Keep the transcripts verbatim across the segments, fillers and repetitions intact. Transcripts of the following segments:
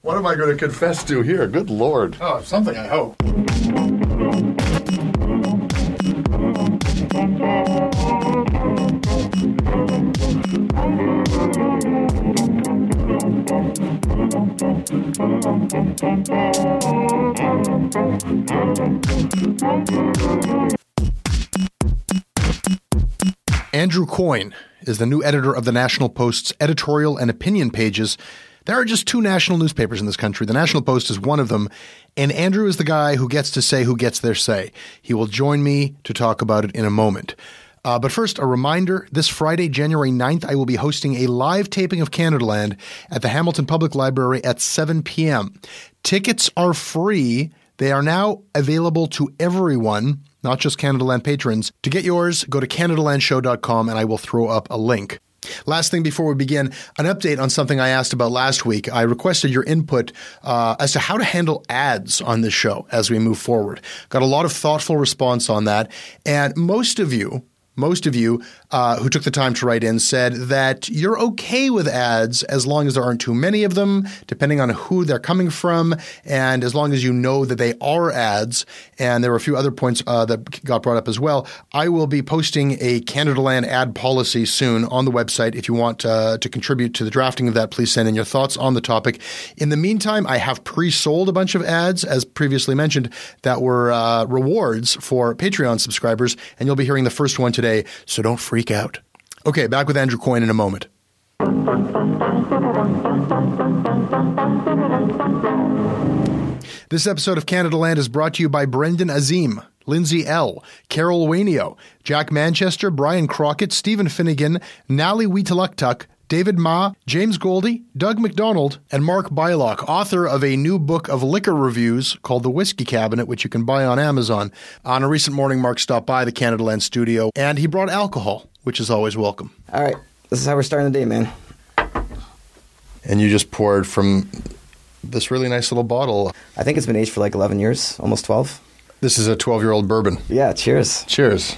What am I going to confess to here? Good Lord. Oh, something, I hope. Andrew Coyne is the new editor of the National Post's editorial and opinion pages. There are just two national newspapers in this country. The National Post is one of them, and Andrew is the guy who gets to say who gets their say. He will join me to talk about it in a moment. Uh, but first, a reminder, this Friday, January ninth, I will be hosting a live taping of Canadaland at the Hamilton Public Library at seven p.m. Tickets are free. They are now available to everyone, not just Canadaland patrons. To get yours, go to canadaland show dot com, and I will throw up a link. Last thing before we begin, an update on something I asked about last week. I requested your input uh, as to how to handle ads on this show as we move forward. Got a lot of thoughtful response on that. And most of you, most of you uh, who took the time to write in said that you're okay with ads as long as there aren't too many of them, depending on who they're coming from, and as long as you know that they are ads. And there were a few other points uh, that got brought up as well. I will be posting a Canadaland ad policy soon on the website. If you want uh, to contribute to the drafting of that, please send in your thoughts on the topic. In the meantime, I have pre-sold a bunch of ads, as previously mentioned, that were uh, rewards for Patreon subscribers, and you'll be hearing the first one today. Today, so don't freak out. Okay, back with Andrew Coyne in a moment. This episode of Canadaland is brought to you by Brendan Azim, Lindsay L, Carol Wainio, Jack Manchester, Brian Crockett, Stephen Finnegan, Nally Weetaluktuk, David Ma, James Goldie, Doug McDonald, and Mark Bylock, author of a new book of liquor reviews called The Whiskey Cabinet, which you can buy on Amazon. On a recent morning, Mark stopped by the Canadaland studio, and he brought alcohol, which is always welcome. All right. This is how we're starting the day, man. And you just poured from this really nice little bottle. I think it's been aged for like eleven years, almost twelve. This is a twelve-year-old bourbon. Yeah, cheers. Cheers.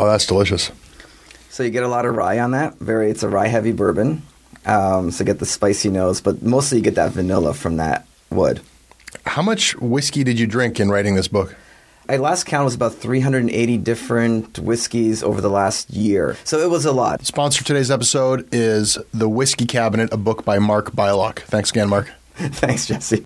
Oh, that's delicious. So you get a lot of rye on that. Very, it's a rye-heavy bourbon. Um, so get the spicy nose, but mostly you get that vanilla from that wood. How much whiskey did you drink in writing this book? I last count was about three hundred eighty different whiskeys over the last year. So it was a lot. Sponsor of today's episode is The Whiskey Cabinet, a book by Mark Bylock. Thanks again, Mark. Thanks, Jesse.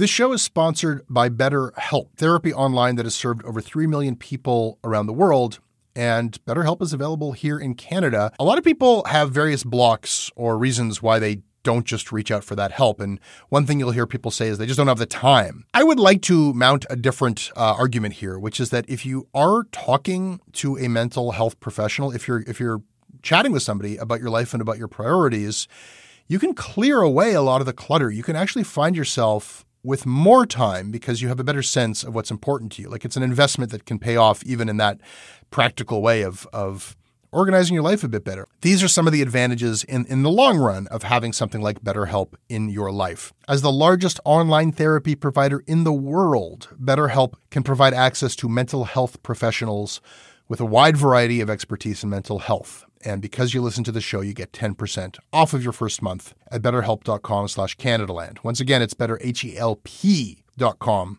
This show is sponsored by BetterHelp, therapy online that has served over three million people around the world. And BetterHelp is available here in Canada. A lot of people have various blocks or reasons why they don't just reach out for that help. And one thing you'll hear people say is they just don't have the time. I would like to mount a different uh, argument here, which is that if you are talking to a mental health professional, if you're if you're chatting with somebody about your life and about your priorities, you can clear away a lot of the clutter. You can actually find yourself with more time because you have a better sense of what's important to you. Like, it's an investment that can pay off even in that practical way of of organizing your life a bit better. These are some of the advantages in, in the long run of having something like BetterHelp in your life. As the largest online therapy provider in the world, BetterHelp can provide access to mental health professionals with a wide variety of expertise in mental health. And because you listen to the show, you get ten percent off of your first month at betterhelp.com slash Canadaland. Once again, it's betterhelp.com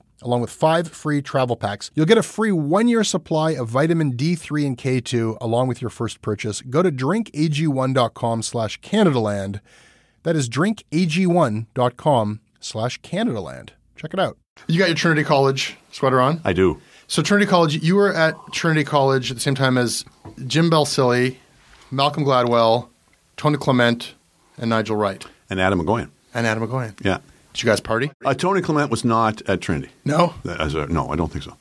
along with five free travel packs. You'll get a free one-year supply of vitamin D three and K two along with your first purchase. Go to drinkag1.com slash Canadaland. That is drinkag1.com slash Canadaland. Check it out. You got your Trinity College sweater on? I do. So Trinity College, you were at Trinity College at the same time as Jim Belsilli, Malcolm Gladwell, Tony Clement, and Nigel Wright. And Adam McGowan. And Adam McGowan. Yeah. Did you guys party? Uh, Tony Clement was not at Trinity. No, As a, no, I don't think so.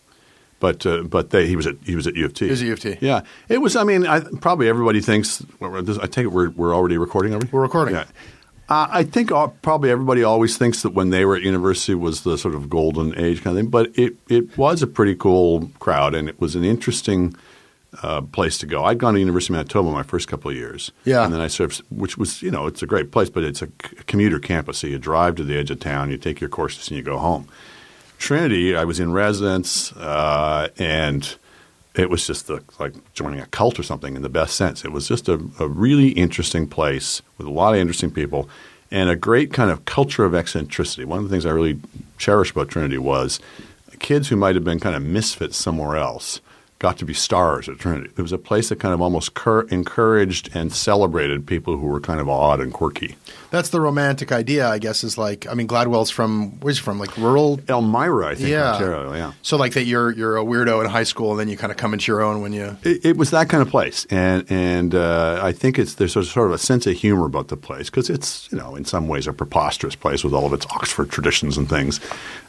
But uh, but they, he was at he was at U of T. He was at U of T. Yeah, it was. I mean, I, probably everybody thinks. I take it we're we're already recording. Are we? We're recording. Yeah. Uh, I think all, probably everybody always thinks that when they were at university was the sort of golden age kind of thing. But it it was a pretty cool crowd, and it was an interesting Uh, place to go. I'd gone to University of Manitoba my first couple of years. Yeah. And then I sort of, which was, you know, it's a great place, but it's a commuter campus. So you drive to the edge of town, you take your courses, and you go home. Trinity, I was in residence, uh, and it was just the, like joining a cult or something in the best sense. It was just a, a really interesting place with a lot of interesting people and a great kind of culture of eccentricity. One of the things I really cherished about Trinity was kids who might have been kind of misfits somewhere else got to be stars at Trinity. It was a place that kind of almost cur- encouraged and celebrated people who were kind of odd and quirky. That's the romantic idea, I guess, is like, I mean, Gladwell's from, where's he from, like rural? Elmira, I think, yeah. Ontario, yeah. So like that you're you're a weirdo in high school and then you kind of come into your own when you... It, it was that kind of place. And and uh, I think it's there's sort of a sense of humor about the place because it's, you know, in some ways a preposterous place with all of its Oxford traditions and things.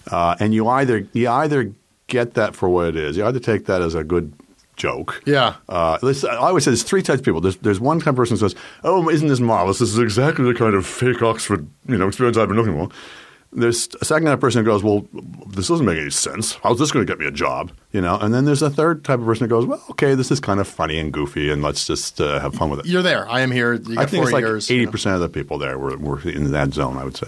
Uh, and you either you either... get that for what it is. You either take that as a good joke. Yeah. Uh, I always say there's three types of people. There's, there's one kind of person who says, oh, isn't this marvelous? This is exactly the kind of fake Oxford, you know, experience I've been looking for. There's a second kind of person who goes, well, this doesn't make any sense. How's this going to get me a job? You know, and then there's a third type of person who goes, well, okay, this is kind of funny and goofy, and let's just uh, have fun with it. You're there. I am here. You got I think it's like years, eighty percent you know? of the people there were, were in that zone. I would say.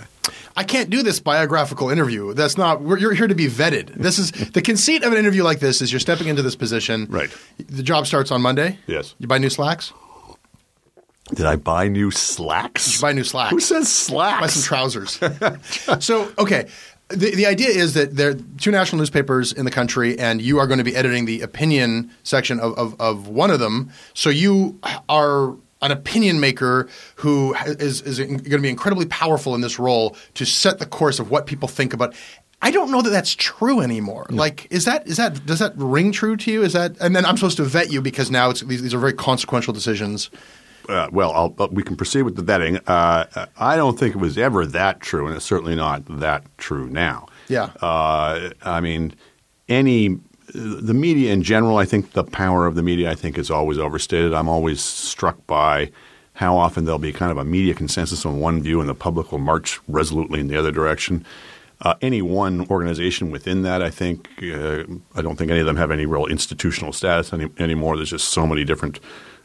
I can't do this biographical interview. That's not. We're, you're here to be vetted. This is the conceit of an interview like this. Is you're stepping into this position. Right. The job starts on Monday. Yes. You buy new slacks. Did I buy new slacks? Did you buy new slacks? Who says slacks? Buy some trousers. So, okay. The, the idea is that there are two national newspapers in the country, and you are going to be editing the opinion section of, of, of one of them. So you are an opinion maker who is, is going to be incredibly powerful in this role to set the course of what people think about. I don't know that that's true anymore. No. Like, is that is that does that ring true to you? Is that and then I'm supposed to vet you because now it's, these, these are very consequential decisions. Uh, well, I'll, uh, we can proceed with the vetting. Uh, I don't think it was ever that true, and it's certainly not that true now. Yeah. Uh, I mean, any – the media in general, I think the power of the media I think is always overstated. I'm always struck by how often there'll be kind of a media consensus on one view and the public will march resolutely in the other direction. Uh, any one organization within that, I think, uh, I don't think any of them have any real institutional status any, anymore. There's just so many different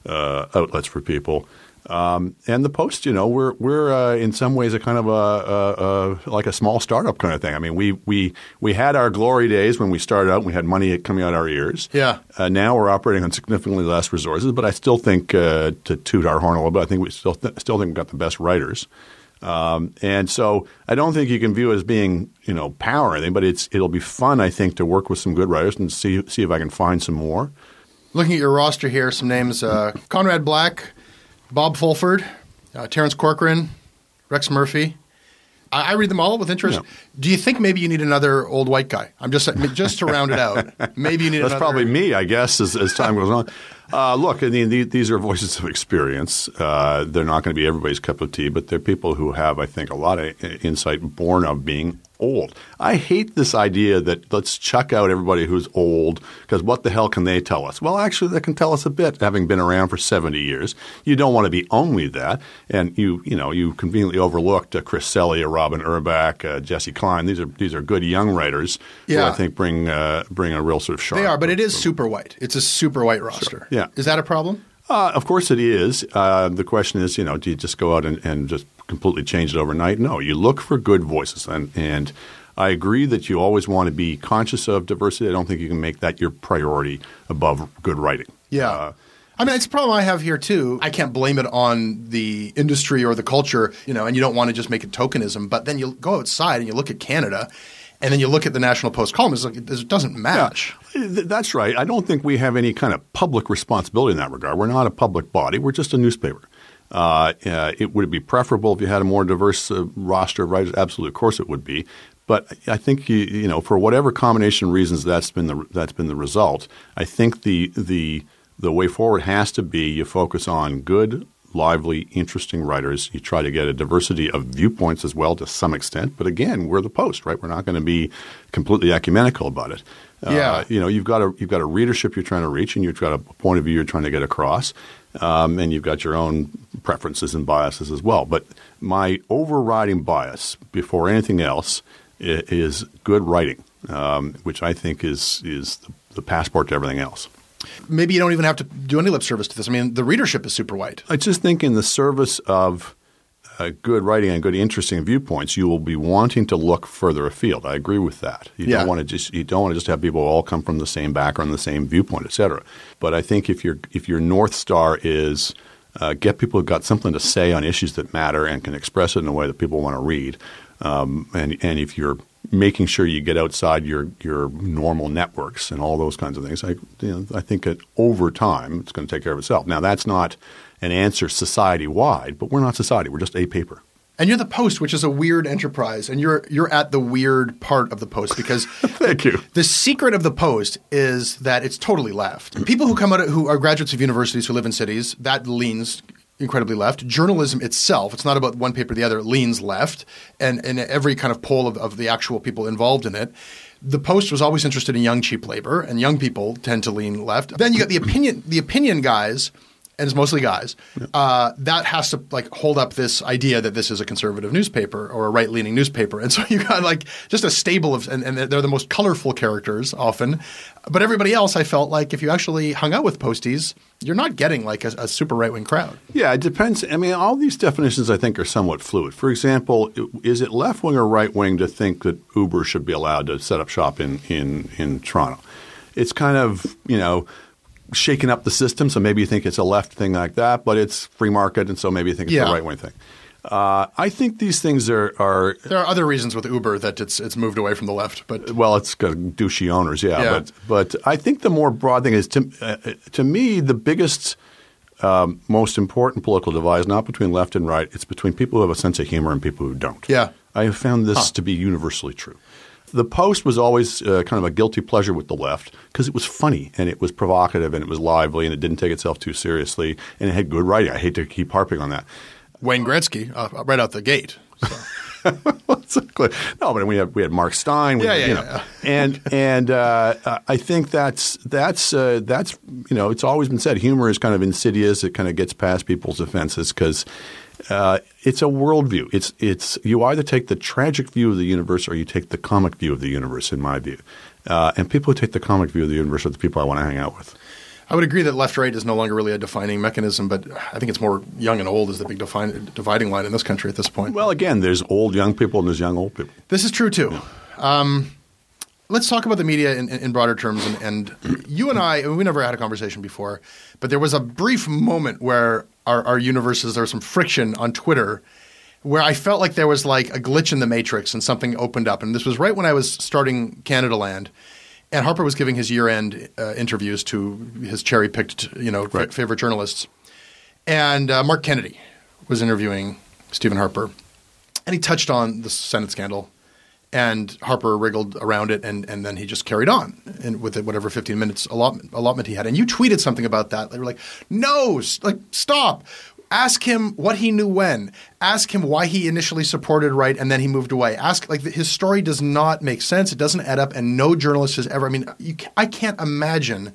uh, outlets for people. Um, and the Post, you know, we're we're uh, in some ways a kind of a, a, a like a small startup kind of thing. I mean, we we we had our glory days when we started out and we had money coming out our ears. Yeah. Uh, now we're operating on significantly less resources, but I still think uh, to toot our horn a little bit, I think we still th- still think we've got the best writers. Um, and so I don't think you can view it as being, you know, power or anything, but it's it'll be fun, I think, to work with some good writers and see see if I can find some more. Looking at your roster here, some names: uh, Conrad Black, Bob Fulford, uh, Terrence Corcoran, Rex Murphy. I, I read them all with interest. Yeah. Do you think maybe you need another old white guy? I'm just just to round it out. Maybe you need. That's another. Probably me, I guess, as, as time goes on. Uh, look, I mean, th- these are voices of experience. Uh, they're not going to be everybody's cup of tea, but they're people who have, I think, a lot of insight born of being old. I hate this idea that let's chuck out everybody who's old because what the hell can they tell us? Well, actually, they can tell us a bit, having been around for seventy years. You don't want to be only that. And you you know, you conveniently overlooked uh, Chris Celia, Robin Urbach, uh, Jesse Klein. These are these are good young writers yeah. who I think bring uh, bring a real sort of sharp. They are, but it is from, super white. It's a super white roster. Sure. Yeah. Is that a problem? Uh, of course it is. Uh, the question is, you know, do you just go out and, and just completely change it overnight? No, you look for good voices. And, and I agree that you always want to be conscious of diversity. I don't think you can make that your priority above good writing. Yeah. Uh, I mean, it's a problem I have here too. I can't blame it on the industry or the culture, you know, and you don't want to just make it tokenism. But then you go outside and you look at Canada and then you look at the National Post column, it's like, it doesn't match. Yeah, that's right. I don't think we have any kind of public responsibility in that regard. We're not a public body. We're just a newspaper. Uh, uh, it would it be preferable if you had a more diverse uh, roster of writers? Absolutely. Of course it would be. But I think, you, you know, for whatever combination of reasons that's been the, that's been the result, I think the, the, the way forward has to be you focus on good, lively, interesting writers. You try to get a diversity of viewpoints as well to some extent. But again, we're the Post, right? We're not going to be completely ecumenical about it. Yeah. Uh, you know, you've got a you've got a readership you're trying to reach and you've got a point of view you're trying to get across. Um, and you've got your own preferences and biases as well. But my overriding bias before anything else is good writing, um, which I think is is the passport to everything else. Maybe you don't even have to do any lip service to this. I mean, the readership is super white. I just think in the service of uh, good writing and good, interesting viewpoints, you will be wanting to look further afield. I agree with that. You yeah. don't want to just you don't want to just have people who all come from the same background, the same viewpoint, et cetera. But I think if your if your North Star is uh, get people who've got something to say on issues that matter and can express it in a way that people want to read, um, and and if you're making sure you get outside your, your normal networks and all those kinds of things. I, you know, I think that over time it's going to take care of itself. Now, that's not an answer society-wide, but we're not society. We're just a paper. And you're the Post, which is a weird enterprise, and you're you're at the weird part of the Post because Thank you. The secret of the Post is that it's totally left. People who come out of, who are graduates of universities who live in cities, that leans incredibly left. Journalism itself, it's not about one paper or the other, leans left, and in every kind of poll of, of the actual people involved in it. The Post was always interested in young cheap labor, and young people tend to lean left. Then you got the opinion the opinion guys, and it's mostly guys, yeah. uh, that has to like hold up this idea that this is a conservative newspaper or a right-leaning newspaper. And so you got like just a stable of – and they're the most colorful characters often. But everybody else, I felt like if you actually hung out with Posties, you're not getting like a, a super right-wing crowd. Yeah, it depends. I mean, all these definitions I think are somewhat fluid. For example, is it left-wing or right-wing to think that Uber should be allowed to set up shop in, in, in Toronto? It's kind of, you know – shaking up the system, so maybe you think it's a left thing like that, but it's free market, and so maybe you think it's yeah. the right-wing thing. Uh, I think these things are, are – There are other reasons with Uber that it's it's moved away from the left. But well, it's got douchey owners, yeah. yeah. But, but I think the more broad thing is to, uh, to me the biggest um, most important political divide is not between left and right. It's between people who have a sense of humor and people who don't. Yeah, I have found this huh. to be universally true. The Post was always uh, kind of a guilty pleasure with the left because it was funny and it was provocative and it was lively and it didn't take itself too seriously and it had good writing. I hate to keep harping on that. Wayne Gretzky, uh, right out the gate. So. No, but we had we had Mark Stein. We yeah, had, yeah, you know, yeah. And and uh, I think that's that's uh, that's you know, it's always been said humor is kind of insidious. It kind of gets past people's offenses because uh, it's a worldview. It's it's you either take the tragic view of the universe or you take the comic view of the universe, in my view. Uh, and people who take the comic view of the universe are the people I want to hang out with. I would agree that left-right is no longer really a defining mechanism, but I think it's more young and old is the big define, dividing line in this country at this point. Well, again, there's old young people and there's young old people. This is true too. Yeah. Um, let's talk about the media in, in broader terms. And, and you and I, we never had a conversation before, but there was a brief moment where our, our universes, there was some friction on Twitter where I felt like there was like a glitch in the matrix and something opened up. And this was right when I was starting Canadaland. And Harper was giving his year-end uh, interviews to his cherry-picked, you know, right. f- favorite journalists. And uh, Mark Kennedy was interviewing Stephen Harper. And he touched on the Senate scandal. And Harper wriggled around it. And, and then he just carried on and with whatever fifteen minutes allotment, allotment he had. And you tweeted something about that. They were like, no, like stop. Ask him what he knew when. Ask him why he initially supported right and then he moved away. Ask like his story does not make sense. It doesn't add up, and no journalist has ever. I mean, you, I can't imagine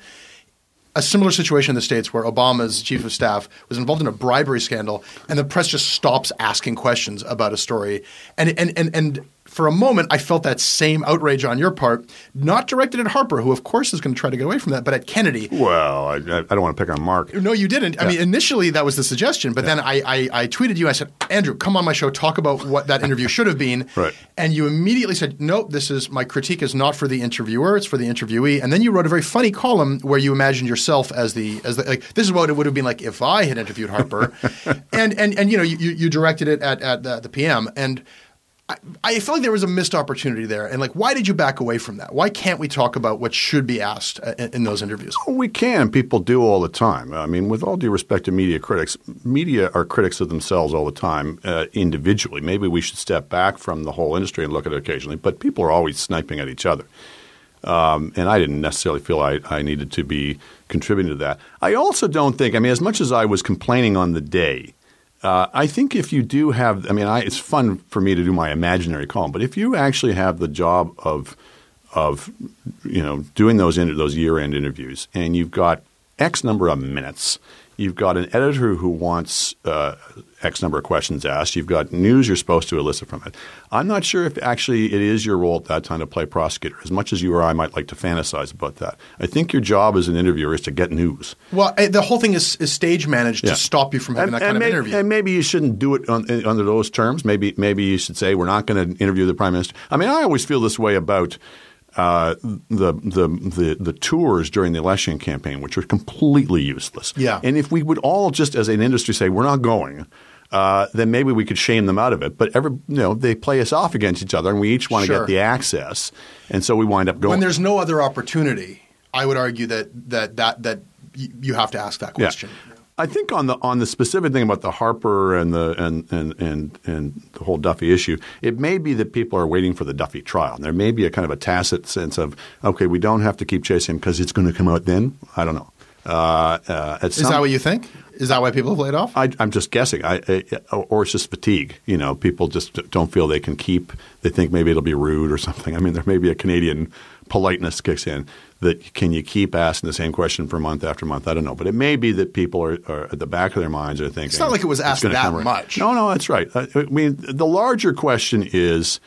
a similar situation in the States where Obama's chief of staff was involved in a bribery scandal, and the press just stops asking questions about a story. And and and and for a moment, I felt that same outrage on your part, not directed at Harper, who of course is going to try to get away from that, but at Kennedy. Well, I, I don't want to pick on Mark. No, you didn't. Yeah. I mean, initially that was the suggestion, but yeah. then I, I, I tweeted you. I said, Andrew, come on my show, talk about what that interview should have been. Right. And you immediately said, nope, this is my critique is not for the interviewer, it's for the interviewee. And then you wrote a very funny column where you imagined yourself as the as the, like this is what it would have been like if I had interviewed Harper, and and and you know you you directed it at at the, the P M and. I, I feel like there was a missed opportunity there. And like, why did you back away from that? Why can't we talk about what should be asked in, in those interviews? Oh, we can. People do all the time. I mean, with all due respect to media critics, media are critics of themselves all the time uh, individually. Maybe we should step back from the whole industry and look at it occasionally. But people are always sniping at each other. Um, and I didn't necessarily feel I, I needed to be contributing to that. I also don't think – I mean, as much as I was complaining on the day – Uh, I think if you do have – I mean I, it's fun for me to do my imaginary column. But if you actually have the job of of you know doing those inter- those year-end interviews and you've got X number of minutes, you've got an editor who wants uh, X number of questions asked, you've got news you're supposed to elicit from it. I'm not sure if actually it is your role at that time to play prosecutor as much as you or I might like to fantasize about that. I think your job as an interviewer is to get news. Well, the whole thing is, is stage managed yeah. to stop you from having and, that kind maybe, of interview. And maybe you shouldn't do it on, under those terms. Maybe, maybe you should say we're not going to interview the prime minister. I mean, I always feel this way about – Uh, the, the the the tours during the election campaign, which are completely useless. Yeah. And if we would all just as an industry say we're not going, uh, then maybe we could shame them out of it. But every you know they play us off against each other, and we each want to sure. get the access, and so we wind up going. When there's no other opportunity, I would argue that that that that you have to ask that question. Yeah. I think on the on the specific thing about the Harper and the and, and and and the whole Duffy issue, it may be that people are waiting for the Duffy trial. And there may be a kind of a tacit sense of, okay, we don't have to keep chasing him because it's going to come out then. I don't know. Uh, uh, at some, Is that what you think? Is that why people have laid off? I, I'm just guessing. I, I, or it's just fatigue. You know, people just don't feel they can keep. They think maybe it'll be rude or something. I mean, there may be a Canadian politeness kicks in. That can you keep asking the same question for month after month? I don't know. But it may be that people are, are at the back of their minds are thinking – It's not like it was asked that much. No, no, that's right. I, I mean the larger question is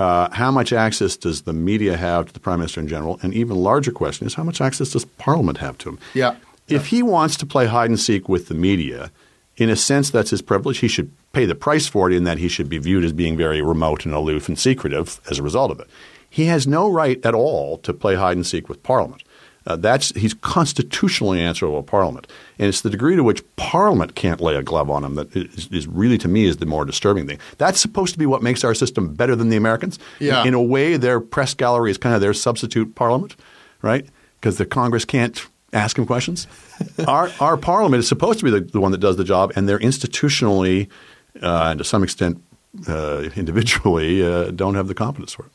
uh, how much access does the media have to the prime minister in general? And even larger question is how much access does Parliament have to him? Yeah. If yeah. he wants to play hide and seek with the media, in a sense that's his privilege. He should pay the price for it in that he should be viewed as being very remote and aloof and secretive as a result of it. He has no right at all to play hide and seek with Parliament. Uh, that's he's constitutionally answerable to Parliament, and it's the degree to which Parliament can't lay a glove on him that is, is really, to me, is the more disturbing thing. That's supposed to be what makes our system better than the Americans. Yeah. In, in a way, their press gallery is kind of their substitute Parliament, right? Because the Congress can't ask him questions. our our Parliament is supposed to be the, the one that does the job, and they're institutionally uh, and to some extent uh, individually uh, don't have the competence for it.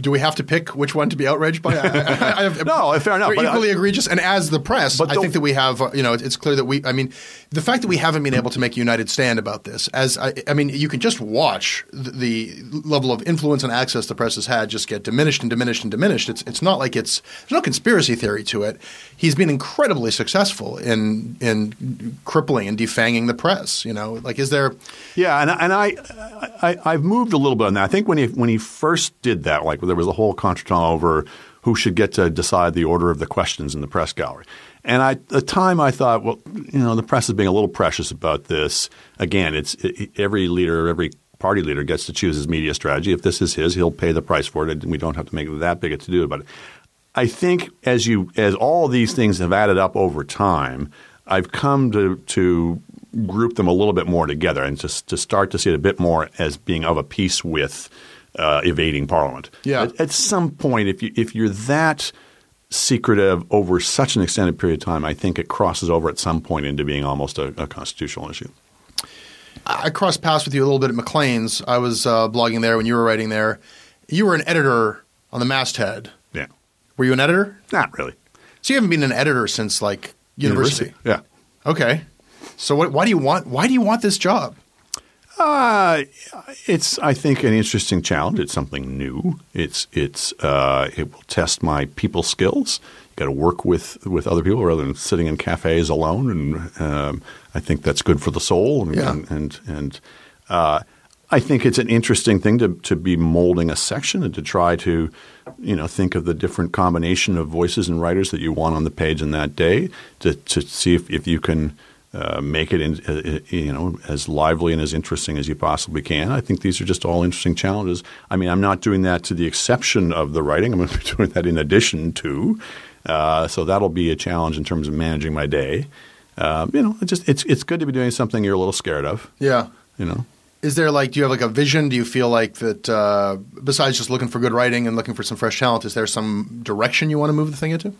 do we have to pick which one to be outraged by? I, I, I, I, no, fair enough. They're equally I, egregious. And as the press, I think that we have, uh, you know, it's clear that we, I mean, the fact that we haven't been able to make a united stand about this, as I, I mean, you can just watch the, the level of influence and access the press has had just get diminished and diminished and diminished. It's it's not like it's, there's no conspiracy theory to it. He's been incredibly successful in in crippling and defanging the press, you know, like is there? Yeah, and, and I, I, I've moved a little bit on that. I think when he, when he first did that, like there was a whole contretemps over who should get to decide the order of the questions in the press gallery. And I, at the time I thought, well, you know, the press is being a little precious about this. Again, it's it, every leader, every party leader gets to choose his media strategy. If this is his, he'll pay the price for it, and we don't have to make that big a to-do about it. I think as you as all these things have added up over time, I've come to to group them a little bit more together and just to start to see it a bit more as being of a piece with uh, evading Parliament. Yeah. At, at some point, if you if you're that secretive over such an extended period of time, I think it crosses over at some point into being almost a, a constitutional issue. I crossed paths with you a little bit at Maclean's. I was uh, blogging there when you were writing there. You were an editor on the masthead. Yeah. Were you an editor? Not really. So you haven't been an editor since like university. university. Yeah. Okay. So what, why do you want? Why do you want this job? Uh, it's I think an interesting challenge. It's something new. It's it's uh, it will test my people skills. You got to work with, with other people rather than sitting in cafes alone, and um, I think that's good for the soul. And yeah. and and, and uh, I think it's an interesting thing to to be molding a section and to try to, you know, think of the different combination of voices and writers that you want on the page in that day to to see if, if you can. Uh, make it, in, uh, you know, as lively and as interesting as you possibly can. I think these are just all interesting challenges. I mean, I'm not doing that to the exception of the writing. I'm going to be doing that in addition to. Uh, so that'll be a challenge in terms of managing my day. Uh, you know, it just it's it's good to be doing something you're a little scared of. Yeah. You know. Is there like – do you have like a vision? Do you feel like that uh, besides just looking for good writing and looking for some fresh talent, is there some direction you want to move the thing into?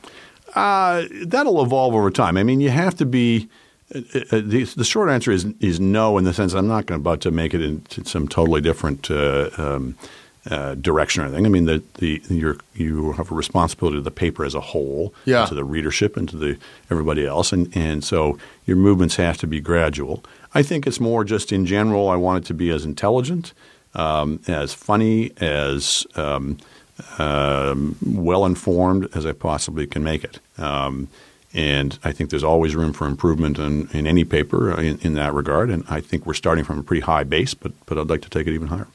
Uh, that'll evolve over time. I mean, you have to be – The, the short answer is is no, in the sense I'm not about to make it into some totally different uh, um, uh, direction or anything. I mean, the, the your, you have a responsibility to the paper as a whole, yeah. to the readership and to the everybody else, and, and so your movements have to be gradual. I think it's more just in general I want it to be as intelligent, um, as funny, as um, um, well-informed as I possibly can make it. Um And I think there's always room for improvement in, in any paper in, in that regard. And I think we're starting from a pretty high base, but but I'd like to take it even higher.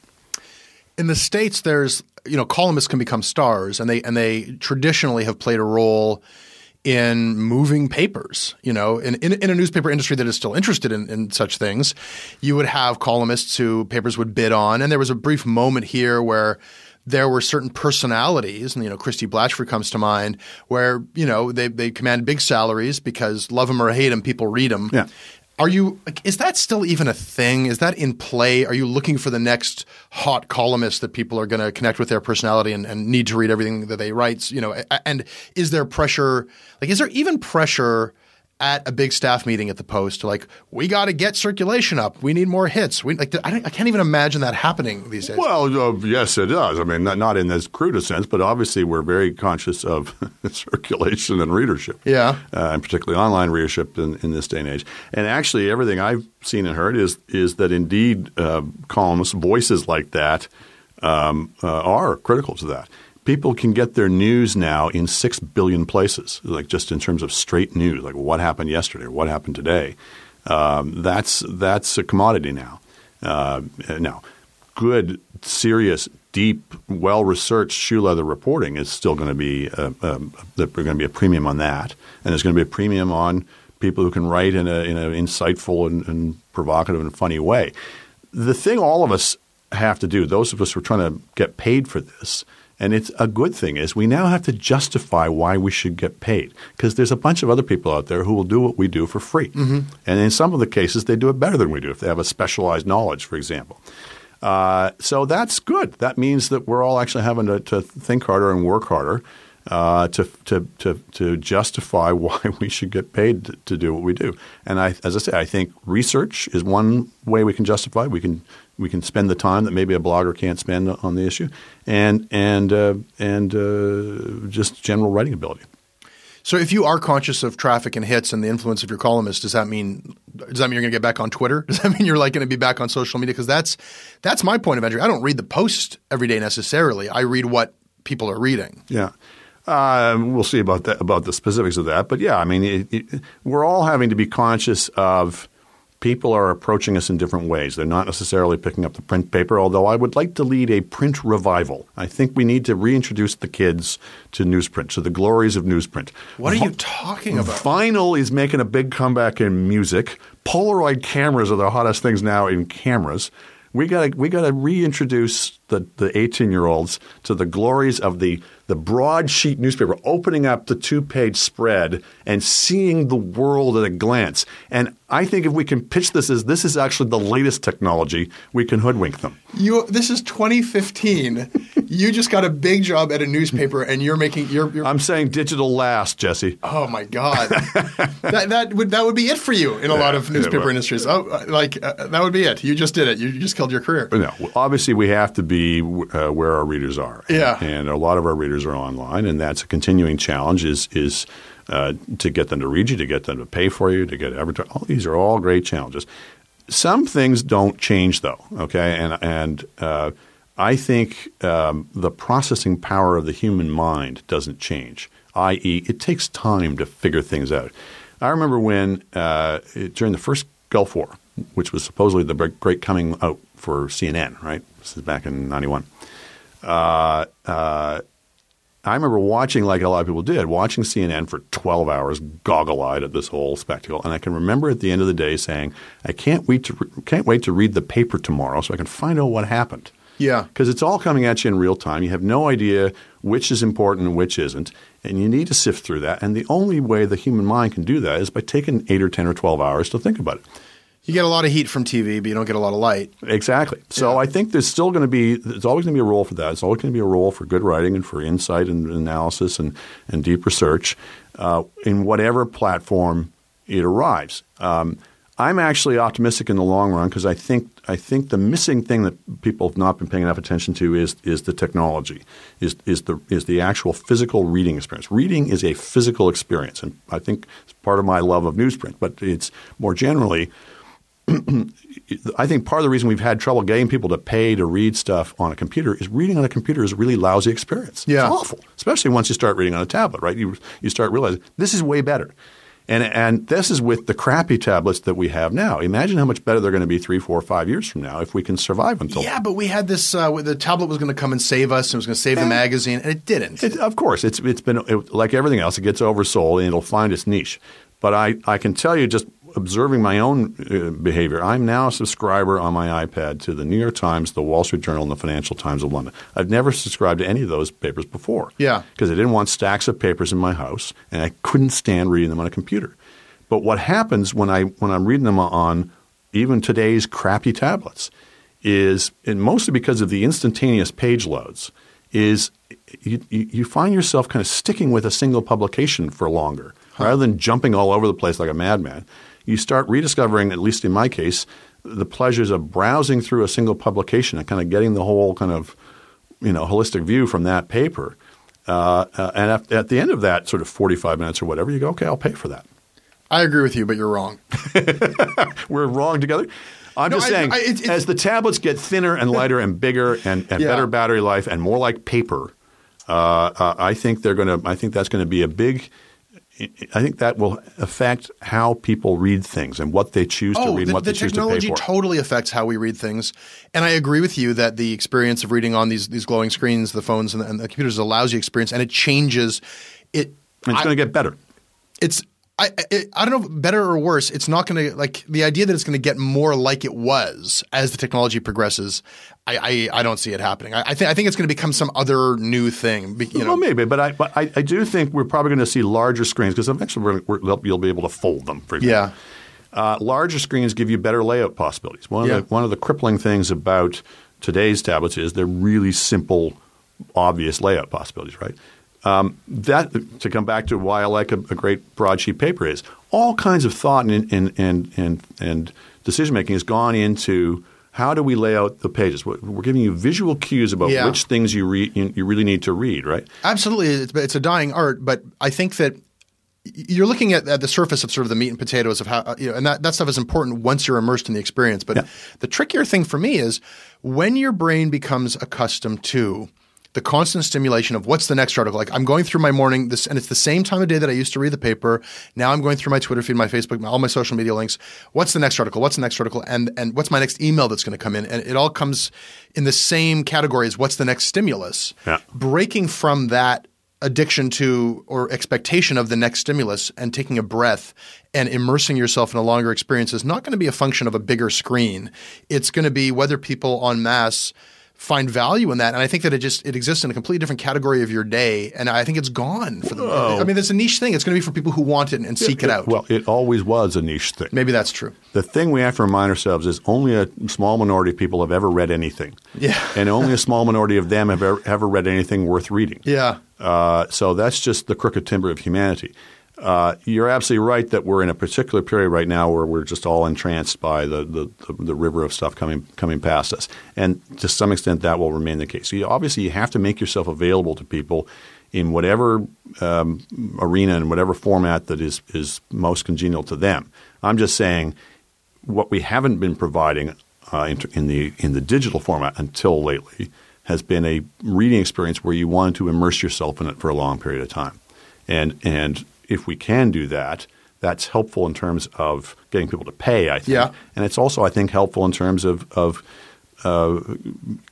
In the States, there's you know columnists can become stars, and they and they traditionally have played a role in moving papers. You know, in in, in a newspaper industry that is still interested in, in such things, you would have columnists who papers would bid on. And there was a brief moment here where there were certain personalities, and you know, Christy Blatchford comes to mind, where you know they they command big salaries because love them or hate them, people read them. Yeah. Are you? Is that still even a thing? Is that in play? Are you looking for the next hot columnist that people are going to connect with their personality and, and need to read everything that they write? You know, and is there pressure? Like, is there even pressure at a big staff meeting at the Post? Like, we got to get circulation up. We need more hits. We like. I, don't, I can't even imagine that happening these days. Well, uh, yes, it does. I mean, not, not in as crude a sense, but obviously we're very conscious of circulation and readership. Yeah, uh, and particularly online readership in, in this day and age. And actually, everything I've seen and heard is is that indeed uh, columnists, voices like that, um, uh, are critical to that. People can get their news now in six billion places, like just in terms of straight news, like what happened yesterday or what happened today. Um, that's that's a commodity now. Uh, now, good, serious, deep, well-researched shoe leather reporting is still going to be uh, um, there's going to be a premium on that, and there's going to be a premium on people who can write in a in an insightful and, and provocative and funny way. The thing all of us have to do, those of us who are trying to get paid for this. And it's a good thing is we now have to justify why we should get paid, because there's a bunch of other people out there who will do what we do for free. Mm-hmm. And in some of the cases, they do it better than we do if they have a specialized knowledge, for example. Uh, so that's good. That means that we're all actually having to, to think harder and work harder uh, to, to, to, to justify why we should get paid to, to do what we do. And I, as I say, I think research is one way we can justify it. We can we can spend the time that maybe a blogger can't spend on the issue, and and uh, and uh, just general writing ability. So if you are conscious of traffic and hits and the influence of your columnist, does that mean does that mean you're going to get back on Twitter? Does that mean you're like going to be back on social media? Because that's that's my point of entry. I don't read the Post every day necessarily. I read what people are reading. Yeah. Uh, we'll see about that, about the specifics of that. But yeah, I mean, it, it, we're all having to be conscious of people are approaching us in different ways. They're not necessarily picking up the print paper, although I would like to lead a print revival. I think we need to reintroduce the kids to newsprint, to the glories of newsprint. What are you talking about? Vinyl is making a big comeback in music. Polaroid cameras are the hottest things now in cameras. We got we got to reintroduce the eighteen-year-olds to the glories of the, the broadsheet newspaper, opening up the two-page spread and seeing the world at a glance. And I think if we can pitch this as this is actually the latest technology, we can hoodwink them. You this is twenty fifteen. You just got a big job at a newspaper, and you're making you're, you're... I'm saying digital last, Jesse. Oh my God, that that would that would be it for you in a yeah, lot of newspaper industries. Oh, like uh, that would be it. You just did it. You just killed your career. No, obviously we have to be uh, where our readers are. And, yeah, and a lot of our readers are online, and that's a continuing challenge. Is is Uh, to get them to read you, to get them to pay for you, to get advertising. Oh, these are all great challenges. Some things don't change, though. Okay, and and uh, I think um, the processing power of the human mind doesn't change. that is, it takes time to figure things out. I remember when uh, during the first Gulf War, which was supposedly the great coming out for C N N. Right, this is back in ninety-one. Uh, uh, I remember watching, like a lot of people did, watching C N N for twelve hours, goggle-eyed at this whole spectacle. And I can remember at the end of the day saying, I can't wait to re- can't wait to read the paper tomorrow so I can find out what happened. Yeah. Because it's all coming at you in real time. You have no idea which is important and which isn't. And you need to sift through that. And the only way the human mind can do that is by taking eight or ten or twelve hours to think about it. You get a lot of heat from T V, but you don't get a lot of light. Exactly. So yeah. I think there's still going to be – there's always going to be a role for that. It's always going to be a role for good writing and for insight and analysis and, and deep research uh, in whatever platform it arrives. Um, I'm actually optimistic in the long run because I think I think the missing thing that people have not been paying enough attention to is is the technology, is is the is the actual physical reading experience. Reading is a physical experience, and I think it's part of my love of newsprint, but it's more generally – I think part of the reason we've had trouble getting people to pay to read stuff on a computer is reading on a computer is a really lousy experience. Yeah. It's awful, especially once you start reading on a tablet, right? You you start realizing this is way better. And and this is with the crappy tablets that we have now. Imagine how much better they're going to be three, four, five years from now if we can survive until. Yeah, but we had this uh, – the tablet was going to come and save us and it was going to save and the magazine, and it didn't. It, of course. It's It's been it, – like everything else, it gets oversold and it'll find its niche. But I, I can tell you just – observing my own uh, behavior, I'm now a subscriber on my iPad to the New York Times, the Wall Street Journal, and the Financial Times of London. I've never subscribed to any of those papers before. Yeah. Because I didn't want stacks of papers in my house, and I couldn't stand reading them on a computer. But what happens when, I, when I'm reading them on even today's crappy tablets is, and mostly because of the instantaneous page loads, is you, you find yourself kind of sticking with a single publication for longer huh. rather than jumping all over the place like a madman. You start rediscovering, at least in my case, the pleasures of browsing through a single publication and kind of getting the whole kind of, you know, holistic view from that paper. Uh, uh, and at, at the end of that sort of forty-five minutes or whatever, you go, okay, I'll pay for that. I agree with you, but you're wrong. We're wrong together. I'm no, just I, saying, I, it, it, as the tablets get thinner and lighter and bigger and, and yeah. better battery life and more like paper, uh, uh, I think they're going to. I think that's going to be a big. I think that will affect how people read things and what they choose oh, to read and the, what the they choose to pay for. The technology totally affects how we read things. And I agree with you that the experience of reading on these these glowing screens, the phones and the, and the computers is a lousy experience, and it changes. It, and it's going to get better. It's I, it, I don't know if better or worse. It's not going to – like the idea that it's going to get more like it was as the technology progresses, I, I, I don't see it happening. I, I, th- I think it's going to become some other new thing. You know? Well, maybe. But I but I, I do think we're probably going to see larger screens because eventually we're, we're, you'll be able to fold them, for example. Yeah. Uh, larger screens give you better layout possibilities. One of, yeah. the, one of the crippling things about today's tablets is they're really simple, obvious layout possibilities, right? Um, that to come back to why I like a, a great broadsheet paper is all kinds of thought and and and and, and decision making has gone into how do we lay out the pages? We're giving you visual cues about yeah. which things you re- you really need to read, right? Absolutely. It's a dying art, but I think that you're looking at, at the surface of sort of the meat and potatoes of how you know, and that, that stuff is important once you're immersed in the experience. But yeah. the trickier thing for me is when your brain becomes accustomed to the constant stimulation of what's the next article. Like I'm going through my morning this, and it's the same time of day that I used to read the paper. Now I'm going through my Twitter feed, my Facebook, my, all my social media links. What's the next article? What's the next article? And and what's my next email that's going to come in? And it all comes in the same category as what's the next stimulus. Yeah. Breaking from that addiction to or expectation of the next stimulus and taking a breath and immersing yourself in a longer experience is not going to be a function of a bigger screen. It's going to be whether people en masse find value in that. And I think that it just – it exists in a completely different category of your day. And I think it's gone for the – I mean it's a niche thing. It's going to be for people who want it and seek it, it, it out. Well, it always was a niche thing. Maybe that's true. The thing we have to remind ourselves is only a small minority of people have ever read anything. Yeah. And only a small minority of them have ever, ever read anything worth reading. Yeah. Uh, so that's just the crooked timber of humanity. Uh, you're absolutely right that we're in a particular period right now where we're just all entranced by the, the, the, the river of stuff coming coming past us. And to some extent, that will remain the case. So you, obviously, you have to make yourself available to people in whatever um, arena and whatever format that is, is most congenial to them. I'm just saying what we haven't been providing uh, in, in the in the digital format until lately has been a reading experience where you wanted to immerse yourself in it for a long period of time. And and if we can do that, that's helpful in terms of getting people to pay, I think. Yeah. And it's also, I think, helpful in terms of, of uh,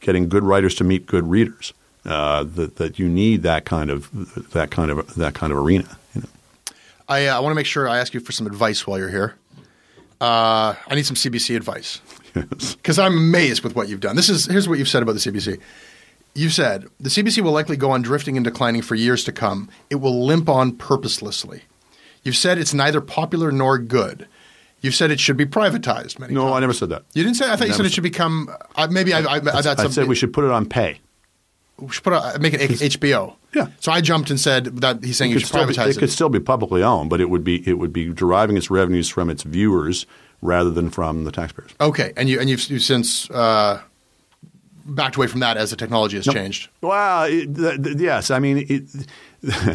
getting good writers to meet good readers. Uh, that that you need that kind of that kind of that kind of arena. You know? I uh, I want to make sure I ask you for some advice while you're here. Uh, I need some C B C advice. Yes. Because I'm amazed with what you've done. This is here's what you've said about the C B C. You said, the C B C will likely go on drifting and declining for years to come. It will limp on purposelessly. You've said it's neither popular nor good. You've said it should be privatized many no, times. No, I never said that. You didn't say that? I thought I you said it should become uh, – maybe I, I, I, I thought I said we should put it on pay. We should put it – make it H B O. Yeah. So I jumped and said that he's saying it you should privatize be, it. It could still be publicly owned, but it would be it would be deriving its revenues from its viewers rather than from the taxpayers. Okay. And, you, and you've, you've since uh, – backed away from that as the technology has nope. changed. Well, it, th- th- yes. I mean, it,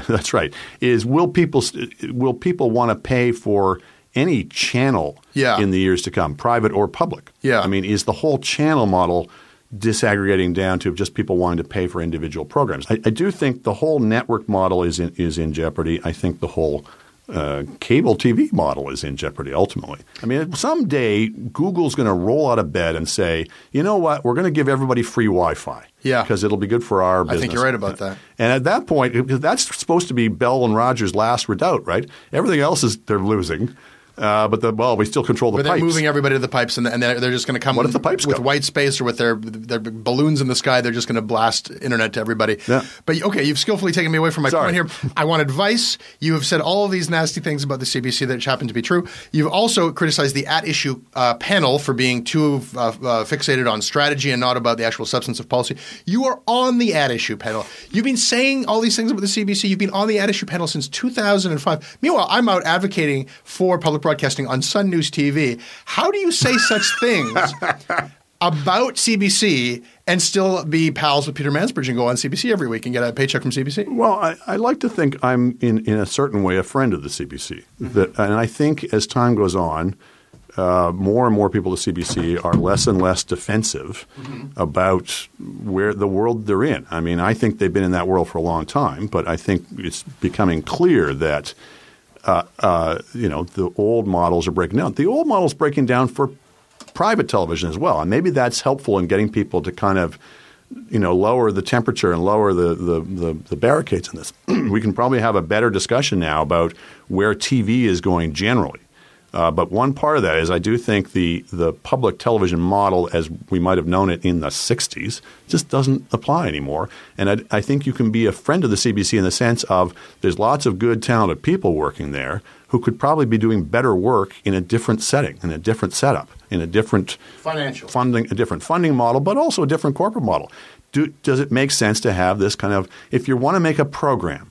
that's right. Is will people st- will people want to pay for any channel yeah. in the years to come, private or public? Yeah. I mean, is the whole channel model disaggregating down to just people wanting to pay for individual programs? I, I do think the whole network model is in, is in jeopardy. I think the whole Uh, cable T V model is in jeopardy ultimately. I mean, someday Google's going to roll out of bed and say, you know what, we're going to give everybody free Wi-Fi. Yeah. Because it'll be good for our business. I think you're right about that. And at that point, that's supposed to be Bell and Rogers' last redoubt, right? Everything else is they're losing. Uh, but the, well, we still control the but pipes. They're moving everybody to the pipes, and, the, and they're, they're just going to come what if the pipes with go? White space or with their their balloons in the sky. They're just going to blast internet to everybody. Yeah. But okay, you've skillfully taken me away from my Sorry. point here. I want advice. You have said all of these nasty things about the C B C that happen to be true. You've also criticized the at issue uh, panel for being too uh, uh, fixated on strategy and not about the actual substance of policy. You are on the at issue panel. You've been saying all these things about the C B C. You've been on the at issue panel since two thousand five. Meanwhile, I'm out advocating for public broadcasting on Sun News T V. How do you say such things about C B C and still be pals with Peter Mansbridge and go on C B C every week and get a paycheck from C B C? Well, I, I like to think I'm in, in a certain way a friend of the C B C. Mm-hmm. That, and I think as time goes on, uh, more and more people at C B C are less and less defensive mm-hmm. about where the world they're in. I mean, I think they've been in that world for a long time, but I think it's becoming clear that Uh, uh, you know, the old models are breaking down. The old model's breaking down for private television as well. And maybe that's helpful in getting people to kind of, you know, lower the temperature and lower the, the, the, the barricades in this. We can probably have a better discussion now about where T V is going generally. Uh, but one part of that is I do think the, the public television model as we might have known it in the sixties just doesn't apply anymore. And I, I think you can be a friend of the C B C in the sense of there's lots of good, talented people working there who could probably be doing better work in a different setting, in a different setup, in a different financial funding, a different funding model, but also a different corporate model. Do, does it make sense to have this kind of – if you want to make a program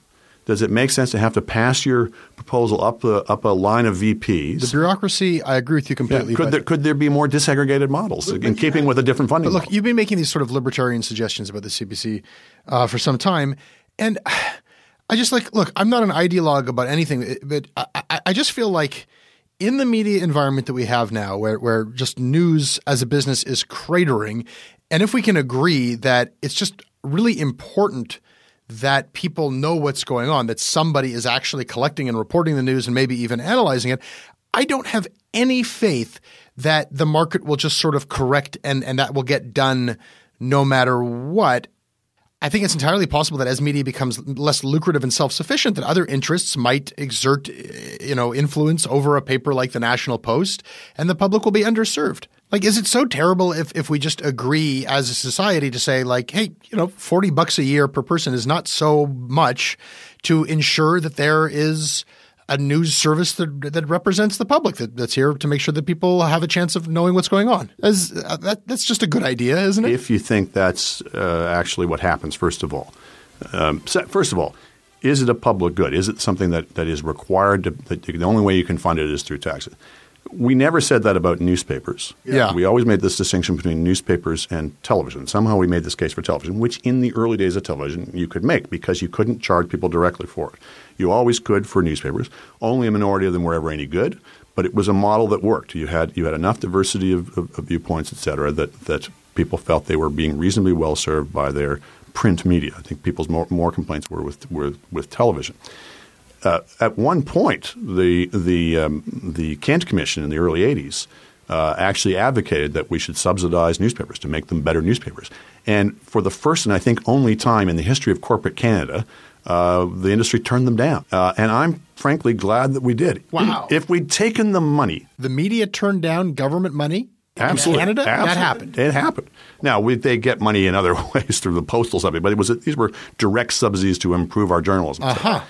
Does it make sense to have to pass your proposal up the, up a line of V Ps? The bureaucracy, I agree with you completely. Yeah, could, there, could there be more disaggregated models in keeping with a different funding but look, model? You've been making these sort of libertarian suggestions about the C P C uh, for some time. And I just like – look, I'm not an ideologue about anything, but I, I just feel like in the media environment that we have now where, where just news as a business is cratering, and if we can agree that it's just really important that people know what's going on, that somebody is actually collecting and reporting the news and maybe even analyzing it, I don't have any faith that the market will just sort of correct and, and that will get done no matter what. I think it's entirely possible that as media becomes less lucrative and self-sufficient, that other interests might exert, you know, influence over a paper like the National Post, and the public will be underserved. Like, is it so terrible if, if we just agree as a society to say, like, hey, you know, forty bucks a year per person is not so much to ensure that there is a news service that that represents the public, that, that's here to make sure that people have a chance of knowing what's going on? As, uh, that, that's just a good idea, isn't it? If you think that's uh, actually what happens, first of all. Um, so, first of all, is it a public good? Is it something that, that is required to, that the only way you can fund it is through taxes? We never said that about newspapers. Yeah. We always made this distinction between newspapers and television. Somehow we made this case for television, which in the early days of television you could make because you couldn't charge people directly for it. You always could for newspapers. Only a minority of them were ever any good, but it was a model that worked. You had you had enough diversity of, of, of viewpoints, et cetera, that, that people felt they were being reasonably well served by their print media. I think people's more, more complaints were with were with television. Uh, at one point, the the um, the Kent Commission in the early eighties uh, actually advocated that we should subsidize newspapers to make them better newspapers. And for the first and I think only time in the history of corporate Canada, uh, the industry turned them down. Uh, and I'm frankly glad that we did. Wow! If we'd taken the money, the media turned down government money. Absolutely. In Canada? Absolutely. That happened. It happened. Now, we, they get money in other ways through the postal subsidy, but it was these were direct subsidies to improve our journalism. Uh huh.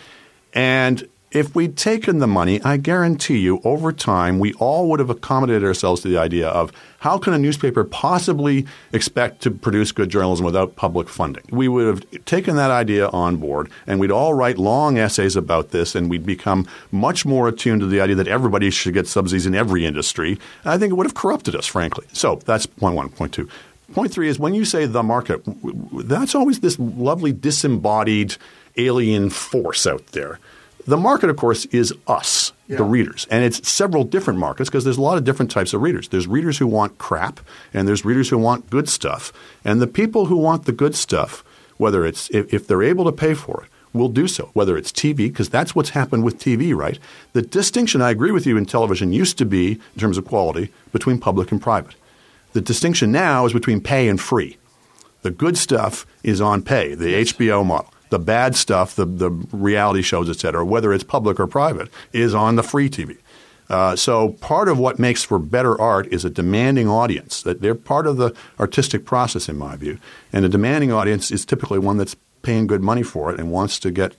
And if we'd taken the money, I guarantee you, over time, we all would have accommodated ourselves to the idea of how can a newspaper possibly expect to produce good journalism without public funding? We would have taken that idea on board, and we'd all write long essays about this, and we'd become much more attuned to the idea that everybody should get subsidies in every industry. And I think it would have corrupted us, frankly. So that's point one. Point two. Point three is when you say the market, that's always this lovely disembodied alien force out there. The market, of course, is us, yeah. the readers. And it's several different markets because there's a lot of different types of readers. There's readers who want crap and there's readers who want good stuff. And the people who want the good stuff, whether it's if, if they're able to pay for it, will do so, whether it's T V, because that's what's happened with T V, right? The distinction, I agree with you, in television used to be, in terms of quality, between public and private. The distinction now is between pay and free. The good stuff is on pay, the H B O model. The bad stuff, the, the reality shows, et cetera, whether it's public or private, is on the free T V. Uh, so part of what makes for better art is a demanding audience. That they're part of the artistic process, in my view. And a demanding audience is typically one that's paying good money for it and wants to get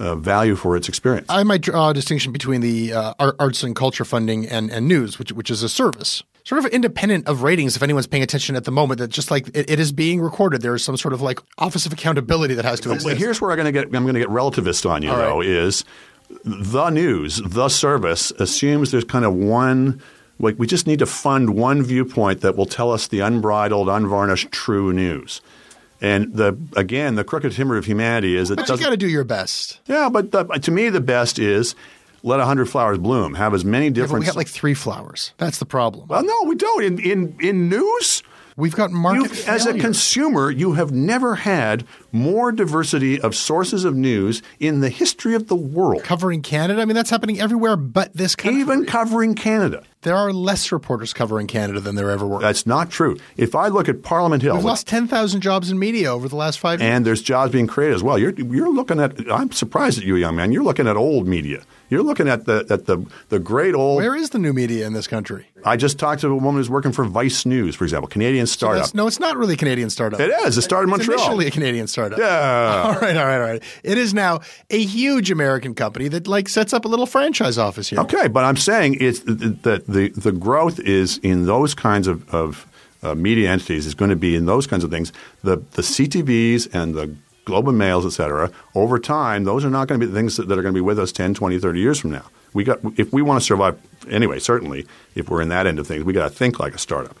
Uh, value for its experience. I might draw a distinction between the uh, arts and culture funding and, and news, which which is a service, sort of independent of ratings if anyone's paying attention at the moment, that just like it, it is being recorded. There is some sort of like office of accountability that has to exist. Well, here's where I'm going to get I'm going to get relativist on you, All though, right. is the news, the service assumes there's kind of one – like we just need to fund one viewpoint that will tell us the unbridled, unvarnished, true news. And the again, the crooked timber of humanity is it doesn't – But you got to do your best. Yeah, but the, to me the best is let a hundred flowers bloom. Have as many different – yeah, we got like three flowers. That's the problem. Well, no, we don't. In in, in news – We've got market failure. As a consumer, you have never had more diversity of sources of news in the history of the world. Covering Canada? I mean, that's happening everywhere but this country. Even covering Canada. There are less reporters covering Canada than there ever were. That's not true. If I look at Parliament Hill. We've lost ten thousand jobs in media over the last five years. And there's jobs being created as well. You're, you're looking at – I'm surprised at you, young man. You're looking at old media. You're looking at the at the the great old – Where is the new media in this country? I just talked to a woman who's working for Vice News, for example, Canadian startup. So no, it's not really a Canadian startup. It is. It started in Montreal. It's initially a Canadian startup. Yeah. All right, all right, all right. It is now a huge American company that like sets up a little franchise office here. Okay, but I'm saying it's that the, the growth is in those kinds of, of uh, media entities is going to be in those kinds of things. The the C T Vs and the Globe and Mails, et cetera, over time, those are not going to be the things that, that are going to be with us ten, twenty, thirty years from now. We got, if we want to survive anyway, certainly, if we're in that end of things, we got to think like a startup.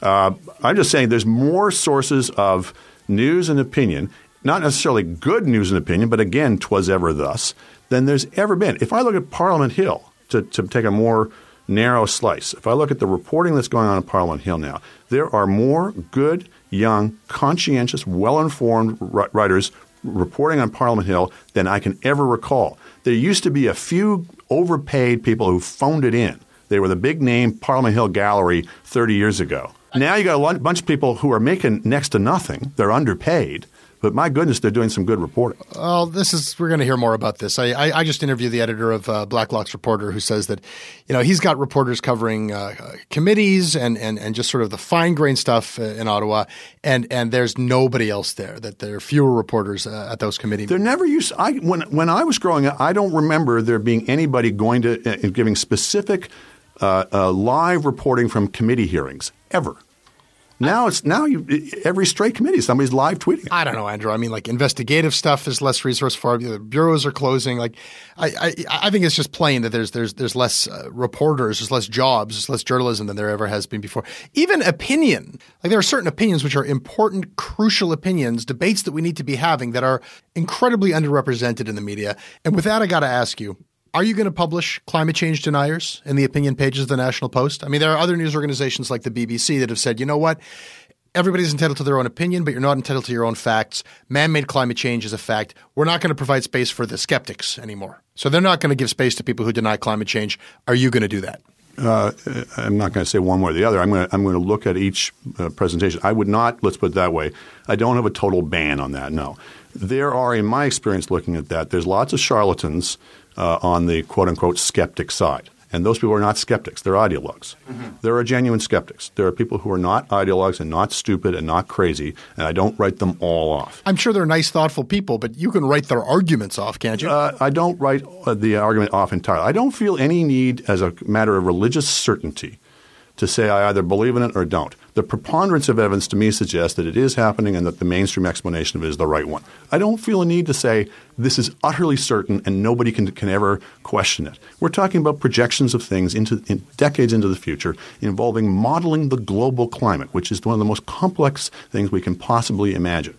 Uh, I'm just saying there's more sources of news and opinion, not necessarily good news and opinion, but again, 'twas ever thus, than there's ever been. If I look at Parliament Hill, to, to take a more narrow slice, if I look at the reporting that's going on in Parliament Hill now, there are more good, young, conscientious, well-informed writers reporting on Parliament Hill than I can ever recall. There used to be a few overpaid people who phoned it in. They were the big-name Parliament Hill gallery thirty years ago. Now you got a bunch of people who are making next to nothing. They're underpaid. But my goodness, they're doing some good reporting. Oh, this is – we're going to hear more about this. I, I, I just interviewed the editor of uh, Blacklock's Reporter, who says that, you know, he's got reporters covering uh, committees and, and and just sort of the fine-grained stuff in Ottawa, and and there's nobody else there, that there are fewer reporters uh, at those committees. There never used – I when, when I was growing up, I don't remember there being anybody going to uh, – giving specific uh, uh, live reporting from committee hearings ever. Now it's now you, every straight committee, somebody's live tweeting. I don't know, Andrew. I mean, like, investigative stuff is less resourceful. The bureaus are closing. Like, I, I, I think it's just plain that there's there's there's less uh, reporters, there's less jobs, there's less journalism than there ever has been before. Even opinion, like there are certain opinions which are important, crucial opinions, debates that we need to be having that are incredibly underrepresented in the media. And with that, I got to ask you. Are you going to publish climate change deniers in the opinion pages of the National Post? I mean, there are other news organizations like the B B C that have said, you know what, everybody's entitled to their own opinion, but you're not entitled to your own facts. Man-made climate change is a fact. We're not going to provide space for the skeptics anymore. So they're not going to give space to people who deny climate change. Are you going to do that? Uh, I'm not going to say one way or the other. I'm going to, I'm going to look at each uh, presentation. I would not, let's put it that way, I don't have a total ban on that, no. There are, in my experience looking at that, there's lots of charlatans uh, on the quote-unquote skeptic side. And those people are not skeptics. They're ideologues. Mm-hmm. There are genuine skeptics. There are people who are not ideologues and not stupid and not crazy, and I don't write them all off. I'm sure they're nice, thoughtful people, but you can write their arguments off, can't you? Uh, I don't write the argument off entirely. I don't feel any need as a matter of religious certainty to say I either believe in it or don't. The preponderance of evidence to me suggests that it is happening and that the mainstream explanation of it is the right one. I don't feel a need to say this is utterly certain and nobody can can ever question it. We're talking about projections of things into in decades into the future involving modeling the global climate, which is one of the most complex things we can possibly imagine.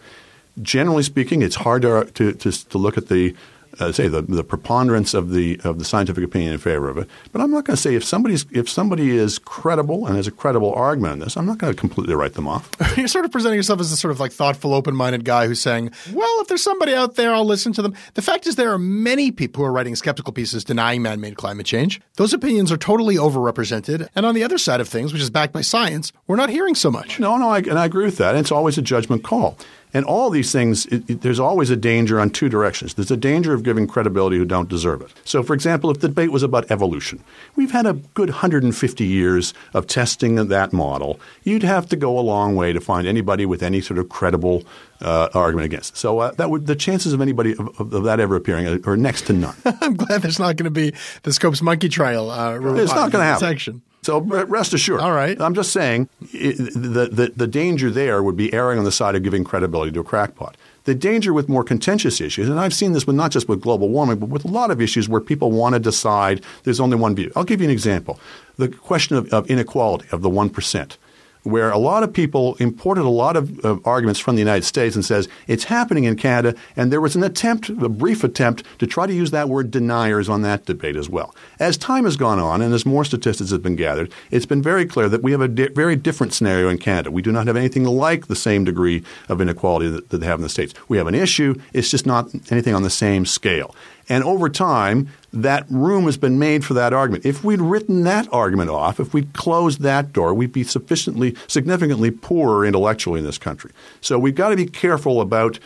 Generally speaking, it's hard to to, to, to look at the Uh, say the, the preponderance of the of the scientific opinion in favor of it. But I'm not going to say if somebody's if somebody is credible and has a credible argument on this, I'm not going to completely write them off. You're sort of presenting yourself as a sort of like thoughtful, open-minded guy who's saying, well, if there's somebody out there, I'll listen to them. The fact is there are many people who are writing skeptical pieces denying man-made climate change. Those opinions are totally overrepresented. And on the other side of things, which is backed by science, we're not hearing so much. No, no, I, and I agree with that. And it's always a judgment call. And all these things, it, it, there's always a danger on two directions. There's a danger of giving credibility who don't deserve it. So, for example, if the debate was about evolution, we've had a good one hundred fifty years of testing that model. You'd have to go a long way to find anybody with any sort of credible uh, argument against it. So uh, that would, the chances of anybody of, of that ever appearing are next to none. I'm glad there's not going to be the Scopes monkey trial. Uh, it's not going to happen. Section. So rest assured. All right. I'm just saying the, the the danger there would be erring on the side of giving credibility to a crackpot. The danger with more contentious issues, and I've seen this with not just with global warming, but with a lot of issues where people want to decide there's only one view. I'll give you an example. The question of, of inequality, of the one percent, where a lot of people imported a lot of, of arguments from the United States and says it's happening in Canada, and there was an attempt, a brief attempt, to try to use that word deniers on that debate as well. As time has gone on and as more statistics have been gathered, it's been very clear that we have a di- very different scenario in Canada. We do not have anything like the same degree of inequality that, that they have in the States. We have an issue. It's just not anything on the same scale. And over time, that room has been made for that argument. If we'd written that argument off, if we'd closed that door, we'd be sufficiently, significantly poorer intellectually in this country. So we've got to be careful about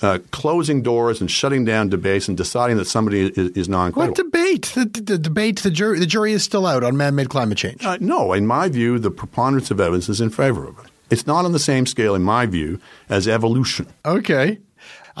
uh, closing doors and shutting down debates and deciding that somebody is, is non-credible. What debate? The, the, the debate, the jury, the jury is still out on man-made climate change. Uh, no. In my view, the preponderance of evidence is in favor of it. It's not on the same scale, in my view, as evolution. Okay.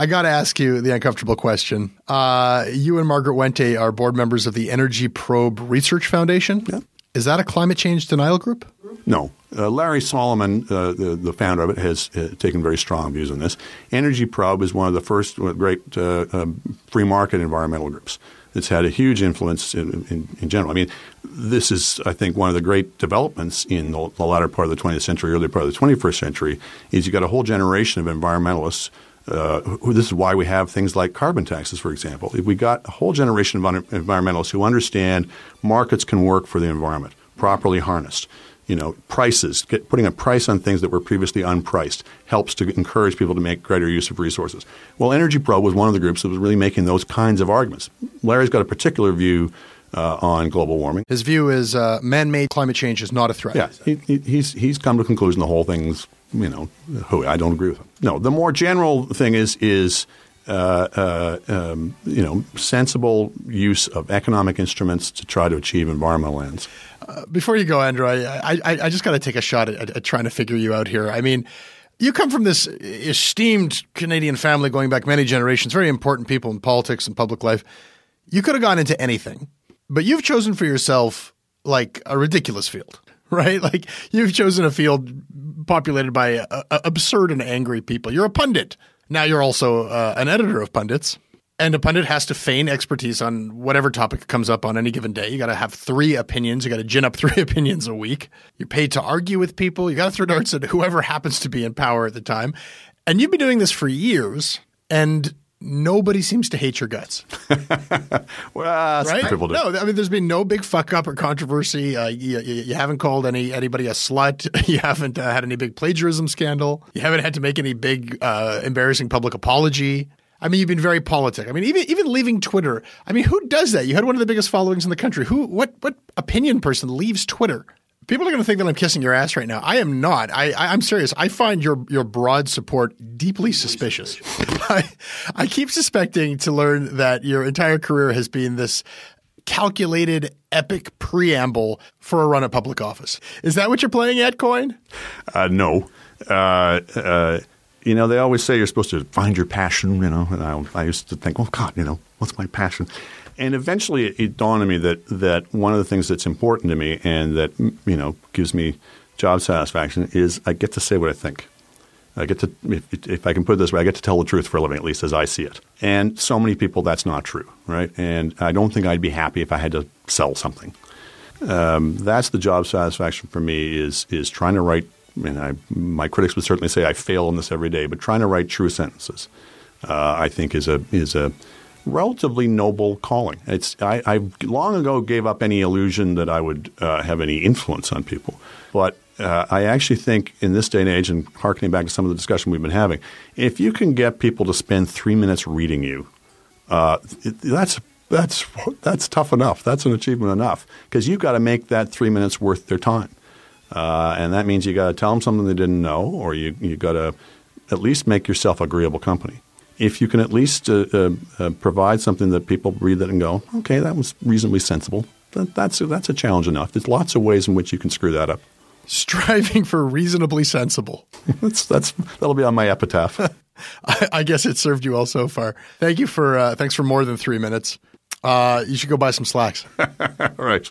I got to ask you the uncomfortable question. Uh, you and Margaret Wente are board members of the Energy Probe Research Foundation. Yeah. Is that a climate change denial group? No. Uh, Larry Solomon, uh, the, the founder of it, has uh, taken very strong views on this. Energy Probe is one of the first great uh, uh, free market environmental groups. It's had a huge influence in, in, in general. I mean, this is, I think, one of the great developments in the, the latter part of the twentieth century, early part of the twenty-first century, is you've got a whole generation of environmentalists. Uh, who, this is why we have things like carbon taxes, for example. If we got a whole generation of environmentalists who understand markets can work for the environment, properly harnessed. You know, prices, get, putting a price on things that were previously unpriced helps to encourage people to make greater use of resources. Well, Energy Probe was one of the groups that was really making those kinds of arguments. Larry's got a particular view uh, on global warming. His view is uh, man-made climate change is not a threat. Yeah, he, he, he's, he's come to a conclusion the whole thing's, you know, hooey. I don't agree with him. No, the more general thing is, is uh, uh, um, you know, sensible use of economic instruments to try to achieve environmental ends. Uh, before you go, Andrew, I, I, I just got to take a shot at, at trying to figure you out here. I mean, you come from this esteemed Canadian family going back many generations, very important people in politics and public life. You could have gone into anything, but you've chosen for yourself like a ridiculous field, right? Like you've chosen a field populated by uh, absurd and angry people. You're a pundit. Now you're also uh, an editor of pundits. And a pundit has to feign expertise on whatever topic comes up on any given day. You got to have three opinions. You got to gin up three opinions a week. You're paid to argue with people. You got to throw darts at whoever happens to be in power at the time. And you've been doing this for years, and nobody seems to hate your guts. Well, that's right? People do. No, I mean, there's been no big fuck up or controversy. Uh, you, you, you haven't called any anybody a slut. You haven't uh, had any big plagiarism scandal. You haven't had to make any big uh, embarrassing public apology. I mean, you've been very politic. I mean, even even leaving Twitter. I mean, who does that? You had one of the biggest followings in the country. Who? What? What opinion person leaves Twitter? People are going to think that I'm kissing your ass right now. I am not. I, I, I'm serious. I find your your broad support deeply suspicious. I, I keep suspecting to learn that your entire career has been this calculated, epic preamble for a run at public office. Is that what you're playing at, Coyne? Uh, no. Uh, uh You know, they always say you're supposed to find your passion, you know, and I, I used to think, well, God, you know, what's my passion? And eventually it, it dawned on me that, that one of the things that's important to me and that, you know, gives me job satisfaction is I get to say what I think. I get to, if, if I can put it this way, I get to tell the truth for a living, at least as I see it. And so many people, that's not true, right? And I don't think I'd be happy if I had to sell something. Um, that's the job satisfaction for me is is trying to write. And I, my critics would certainly say I fail in this every day, but trying to write true sentences, uh, I think, is a is a relatively noble calling. It's I, I long ago gave up any illusion that I would uh, have any influence on people, but uh, I actually think in this day and age, and harkening back to some of the discussion we've been having, if you can get people to spend three minutes reading you, uh, it, that's that's that's tough enough. That's an achievement enough because you've got to make that three minutes worth their time. Uh, and that means you got to tell them something they didn't know, or you you got to at least make yourself agreeable company. If you can at least uh, uh, uh, provide something that people read that and go, okay, that was reasonably sensible. That, that's that's a challenge enough. There's lots of ways in which you can screw that up. Striving for reasonably sensible. that's that's that'll be on my epitaph. I, I guess it served you well so far. Thank you for uh, thanks for more than three minutes. Uh, you should go buy some slacks. All right.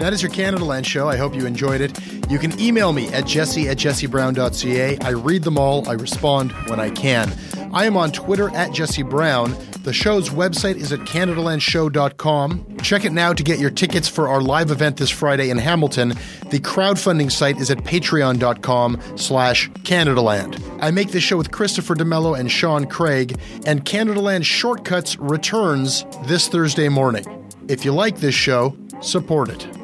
That is your Canadaland show. I hope you enjoyed it. You can email me at jesse at jesse brown dot c a. I read them all. I respond when I can. I am on Twitter at Jesse Brown. The show's website is at canadaland show dot com. Check it now to get your tickets for our live event this Friday in Hamilton. The crowdfunding site is at patreon.com slash Canadaland. I make this show with Christopher DeMello and Sean Craig, and Canadaland Shortcuts returns this Thursday morning. If you like this show, support it.